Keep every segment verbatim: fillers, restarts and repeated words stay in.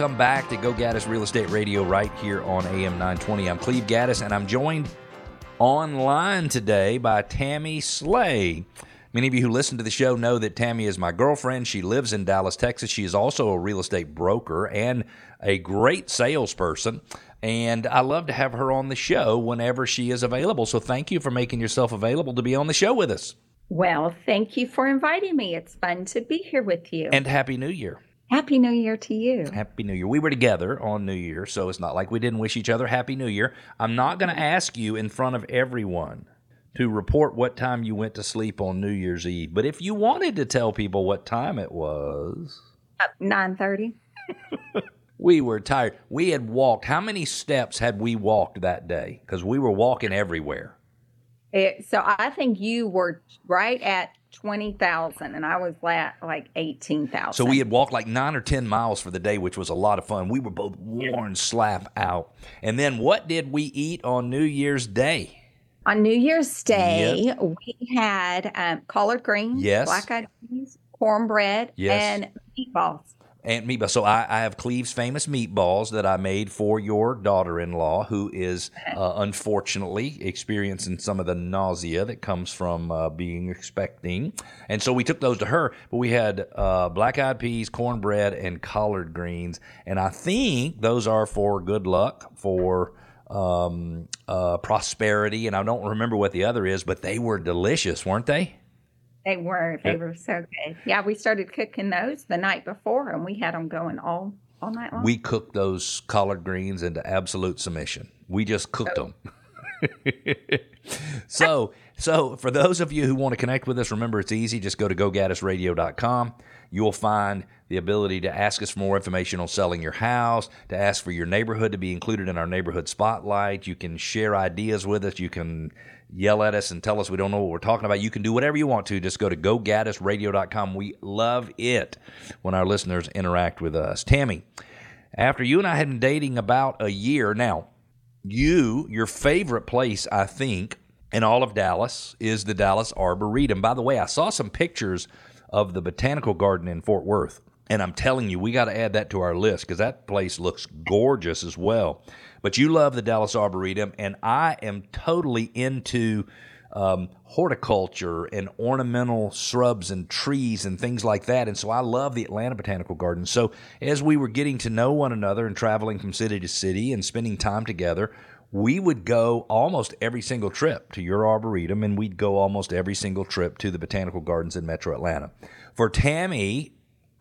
Welcome back to Go Gaddis Real Estate Radio right here on A M nine twenty. I'm Cleve Gaddis, and I'm joined online today by Tammy Slay. Many of you who listen to the show know that Tammy is my girlfriend. She lives in Dallas, Texas. She is also a real estate broker and a great salesperson. And I love to have her on the show whenever she is available. So thank you for making yourself available to be on the show with us. Well, thank you for inviting me. It's fun to be here with you. And Happy New Year. Happy New Year to you. Happy New Year. We were together on New Year, so it's not like we didn't wish each other Happy New Year. I'm not going to ask you in front of everyone to report what time you went to sleep on New Year's Eve, but if you wanted to tell people what time it was... Uh, nine thirty. We were tired. We had walked. How many steps had we walked that day? Because we were walking everywhere. It, so I think you were right at twenty thousand, and I was at like eighteen thousand. So we had walked like nine or ten miles for the day, which was a lot of fun. We were both worn slap out. And then what did we eat on New Year's Day? On New Year's Day, yep. we had um, collard greens, yes. black-eyed peas, cornbread, yes. and meatballs. And meatballs. So I, I have Cleve's famous meatballs that I made for your daughter-in-law, who is uh, unfortunately experiencing some of the nausea that comes from uh, being expecting. And so we took those to her, but we had uh, black-eyed peas, cornbread, and collard greens. And I think those are for good luck, for um, uh, prosperity, and I don't remember what the other is, but they were delicious, weren't they? They were. They were so good. Yeah, we started cooking those the night before, and we had them going all, all night long. We cooked those collard greens into absolute submission. We just cooked oh. them. so, so for those of you who want to connect with us, remember it's easy. Just go to Go Gaddis Radio dot com. You'll find the ability to ask us for more information on selling your house, to ask for your neighborhood to be included in our neighborhood spotlight. You can share ideas with us. You can yell at us and tell us we don't know what we're talking about. You can do whatever you want to. Just go to Go Gaddis Radio dot com. We love it when our listeners interact with us. Tammy, after you and I had been dating about a year now, you, your favorite place, I think, in all of Dallas is the Dallas Arboretum. By the way, I saw some pictures of the Botanical Garden in Fort Worth. And I'm telling you, we got to add that to our list because that place looks gorgeous as well. But you love the Dallas Arboretum, and I am totally into um, horticulture and ornamental shrubs and trees and things like that. And so I love the Atlanta Botanical Garden. So as we were getting to know one another and traveling from city to city and spending time together, we would go almost every single trip to your arboretum, and we'd go almost every single trip to the Botanical Gardens in Metro Atlanta. For Tammy,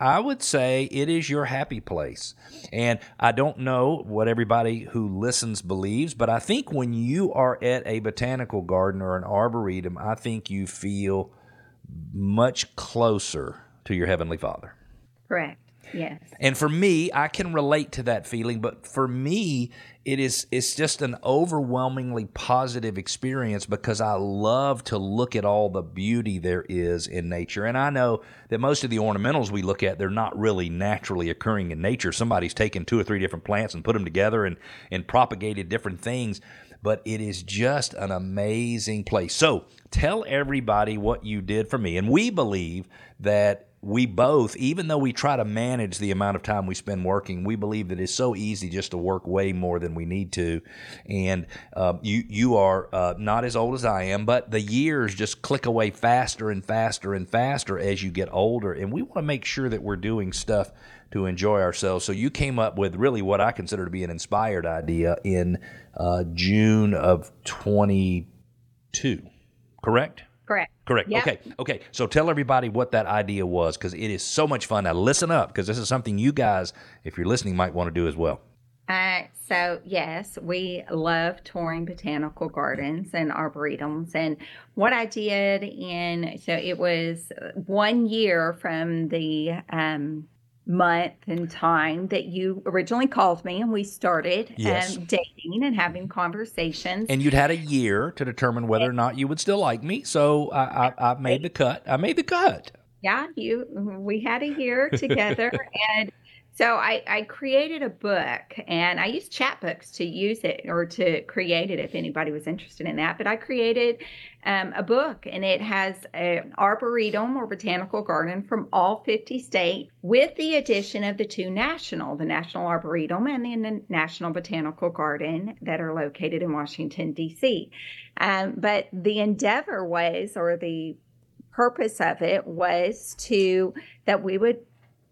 I would say it is your happy place. And I don't know what everybody who listens believes, but I think when you are at a botanical garden or an arboretum, I think you feel much closer to your Heavenly Father. Correct. Yes. And for me, I can relate to that feeling, but for me, it is it's just an overwhelmingly positive experience because I love to look at all the beauty there is in nature. And I know that most of the ornamentals we look at, they're not really naturally occurring in nature. Somebody's taken two or three different plants and put them together and, and propagated different things, but it is just an amazing place. So tell everybody what you did for me. And we believe that we both, even though we try to manage the amount of time we spend working, we believe that it's so easy just to work way more than we need to. And uh, you you are uh, not as old as I am, but the years just click away faster and faster and faster as you get older. And we want to make sure that we're doing stuff to enjoy ourselves. So you came up with really what I consider to be an inspired idea in uh, June of twenty-two, correct? Correct. Correct. Yep. Okay. Okay. So tell everybody what that idea was because it is so much fun. Now listen up because this is something you guys, if you're listening, might want to do as well. Uh, so yes, we love touring botanical gardens and arboretums. And what I did in, so it was one year from the um, month and time that you originally called me and we started yes. um, dating and having conversations. And you'd had a year to determine whether or not you would still like me. So I, I, I made the cut. I made the cut. Yeah, you. We had a year together. And So I, I created a book, and I used chat books to use it or to create it if anybody was interested in that. But I created um, a book, and it has an arboretum or botanical garden from all fifty states with the addition of the two national, the National Arboretum and the National Botanical Garden that are located in Washington, D C. Um, but the endeavor was, or the purpose of it was to, that we would,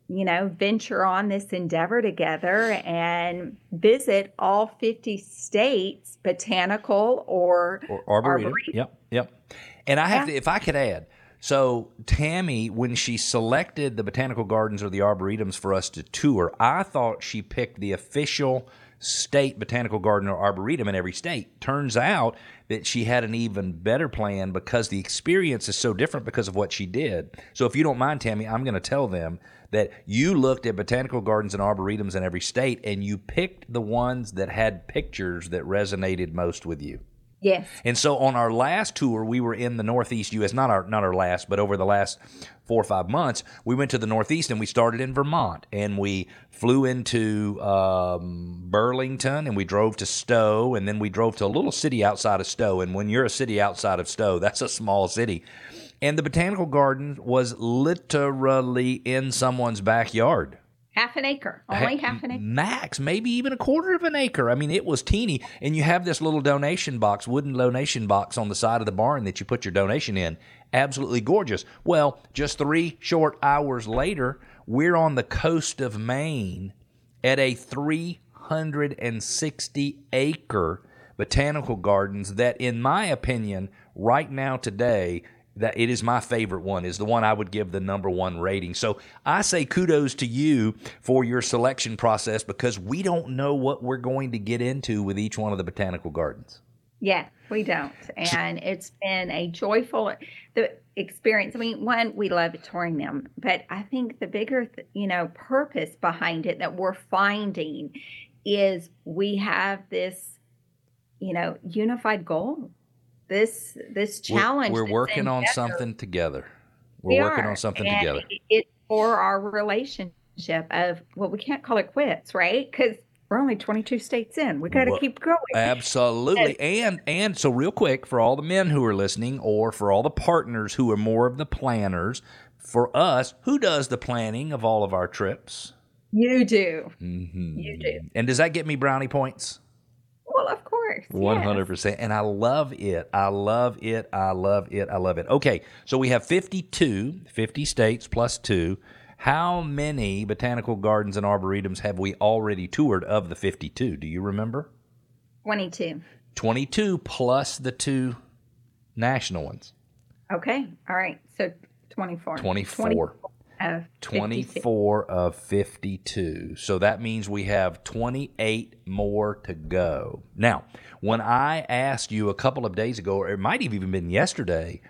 you know, venture on this endeavor together and visit all fifty states, botanical or, or arboretum. arboretum. Yep, yep. And I have yeah. to, if I could add, so Tammy, when she selected the botanical gardens or the arboretums for us to tour, I thought she picked the official state botanical garden or arboretum in every state. Turns out that she had an even better plan because the experience is so different because of what she did. So if you don't mind, Tammy, I'm going to tell them that you looked at botanical gardens and arboretums in every state, and you picked the ones that had pictures that resonated most with you. Yes. And so on our last tour, we were in the Northeast U S, not our not our last, but over the last four or five months, we went to the Northeast, and we started in Vermont, and we flew into um, Burlington, and we drove to Stowe, and then we drove to a little city outside of Stowe. And when you're a city outside of Stowe, that's a small city. And the botanical garden was literally in someone's backyard. Half an acre, only half an acre. Max, maybe even a quarter of an acre. I mean, it was teeny. And you have this little donation box, wooden donation box on the side of the barn that you put your donation in. Absolutely gorgeous. Well, just three short hours later, we're on the coast of Maine at a three hundred sixty acre botanical gardens that, in my opinion, right now today, that it is my favorite one, is the one I would give the number one rating. So I say kudos to you for your selection process, because we don't know what we're going to get into with each one of the botanical gardens. Yeah, we don't. And it's been a joyful the experience. I mean, one, we love touring them, but I think the bigger, you know, purpose behind it that we're finding is we have this, you know, unified goal. This this challenge. We're, we're working on something together. We're working on something together. It's for our relationship of, well, we can't call it quits, right? Because we're only twenty-two states in. We got to well, keep going. Absolutely. And and so real quick, for all the men who are listening, or for all the partners who are more of the planners, for us, who does the planning of all of our trips? You do. Mm-hmm. You do. And does that get me brownie points? Well, of course. one hundred percent. Yes. And I love it. I love it. I love it. I love it. Okay. So we have fifty-two, fifty states plus two. How many botanical gardens and arboretums have we already toured of the fifty-two? Do you remember? twenty-two. twenty-two plus the two national ones. Okay. All right. So twenty-four. twenty-four. twenty-four of fifty-two. So that means we have twenty-eight more to go. Now, when I asked you a couple of days ago, or it might have even been yesterday,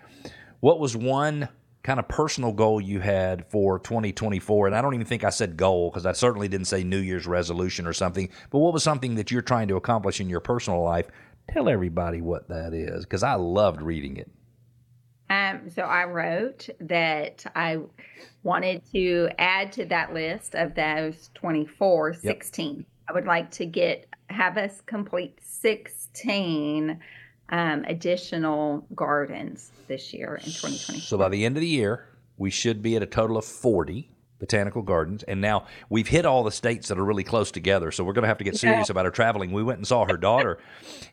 what was one kind of personal goal you had for twenty twenty-four? And I don't even think I said goal, because I certainly didn't say New Year's resolution or something. But what was something that you're trying to accomplish in your personal life? Tell everybody what that is, because I loved reading it. Um, so I wrote that I wanted to add to that list of those twenty-four, yep. sixteen. I would like to get, have us complete sixteen um, additional gardens this year in twenty twenty. So by the end of the year, we should be at a total of forty botanical gardens. And now we've hit all the states that are really close together, so we're going to have to get serious yeah. about our traveling. We went and saw her daughter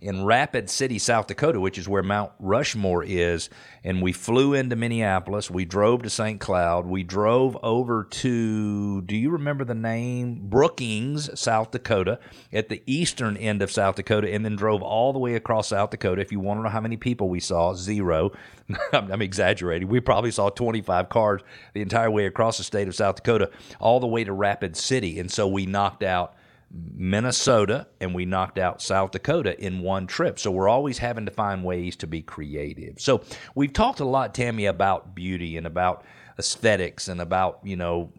in Rapid City, South Dakota, which is where Mount Rushmore is, and we flew into Minneapolis. We drove to Saint Cloud. We drove over to, do you remember the name? Brookings, South Dakota, at the eastern end of South Dakota, and then drove all the way across South Dakota. If you want to know how many people we saw, zero. I'm, I'm exaggerating. We probably saw twenty-five cars the entire way across the state of South Dakota, all the way to Rapid City. And so we knocked out Minnesota and we knocked out South Dakota in one trip. So we're always having to find ways to be creative. So we've talked a lot, Tammy, about beauty and about aesthetics and about, you know,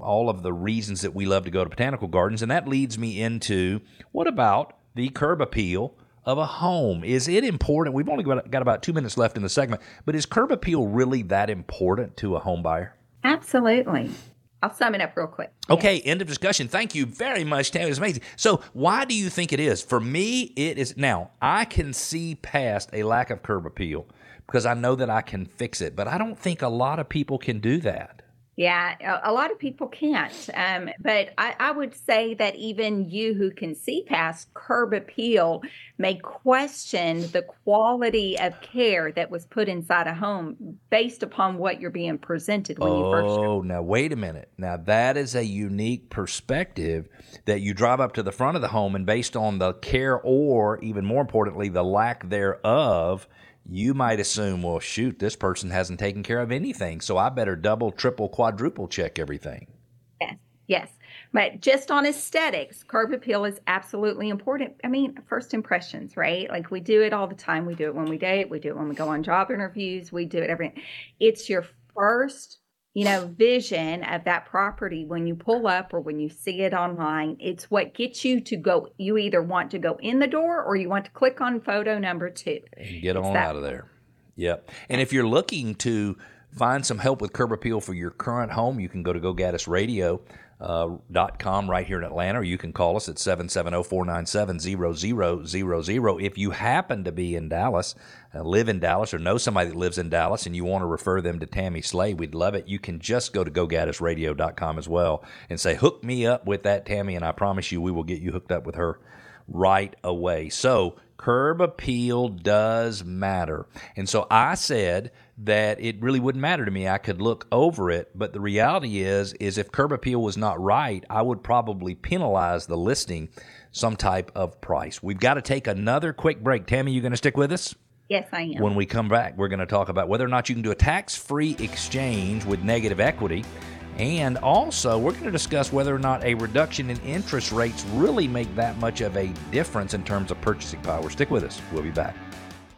all of the reasons that we love to go to botanical gardens. And that leads me into, what about the curb appeal of a home? Is it important? We've only got about two minutes left in the segment, but is curb appeal really that important to a home buyer? Absolutely. I'll sum it up real quick. Okay, yeah. End of discussion. Thank you very much, Tammy. It was amazing. So why do you think it is? For me, it is. Now, I can see past a lack of curb appeal because I know that I can fix it, but I don't think a lot of people can do that. Yeah, a lot of people can't. Um, but I, I would say that even you who can see past curb appeal may question the quality of care that was put inside a home based upon what you're being presented when oh, you first go. Oh, now wait a minute. Now that is a unique perspective that you drive up to the front of the home and based on the care or even more importantly, the lack thereof, you might assume, well, shoot, this person hasn't taken care of anything, so I better double, triple, quadruple check everything. Yes, yes. But just on aesthetics, curb appeal is absolutely important. I mean, first impressions, right? Like we do it all the time. We do it when we date. We do it when we go on job interviews. We do it everything. It's your first, you know, vision of that property when you pull up or when you see it online. It's what gets you to go. You either want to go in the door or you want to click on photo number two. And get on out of there. Yep. And if you're looking to find some help with curb appeal for your current home, you can go to Go Gaddis Radio dot com right here in Atlanta, or you can call us at seven seven zero, four nine seven, zero zero zero zero. If you happen to be in Dallas, uh, live in Dallas, or know somebody that lives in Dallas, and you want to refer them to Tammy Slay, we'd love it. You can just go to Go Gaddis Radio dot com as well and say, hook me up with that Tammy, and I promise you we will get you hooked up with her right away. So curb appeal does matter. And so I said that it really wouldn't matter to me. I could look over it, but the reality is, is if curb appeal was not right, I would probably penalize the listing some type of price. We've got to take another quick break. Tammy, you going to stick with us? Yes, I am. When we come back, we're going to talk about whether or not you can do a tax-free exchange with negative equity. And also, we're going to discuss whether or not a reduction in interest rates really make that much of a difference in terms of purchasing power. Stick with us. We'll be back.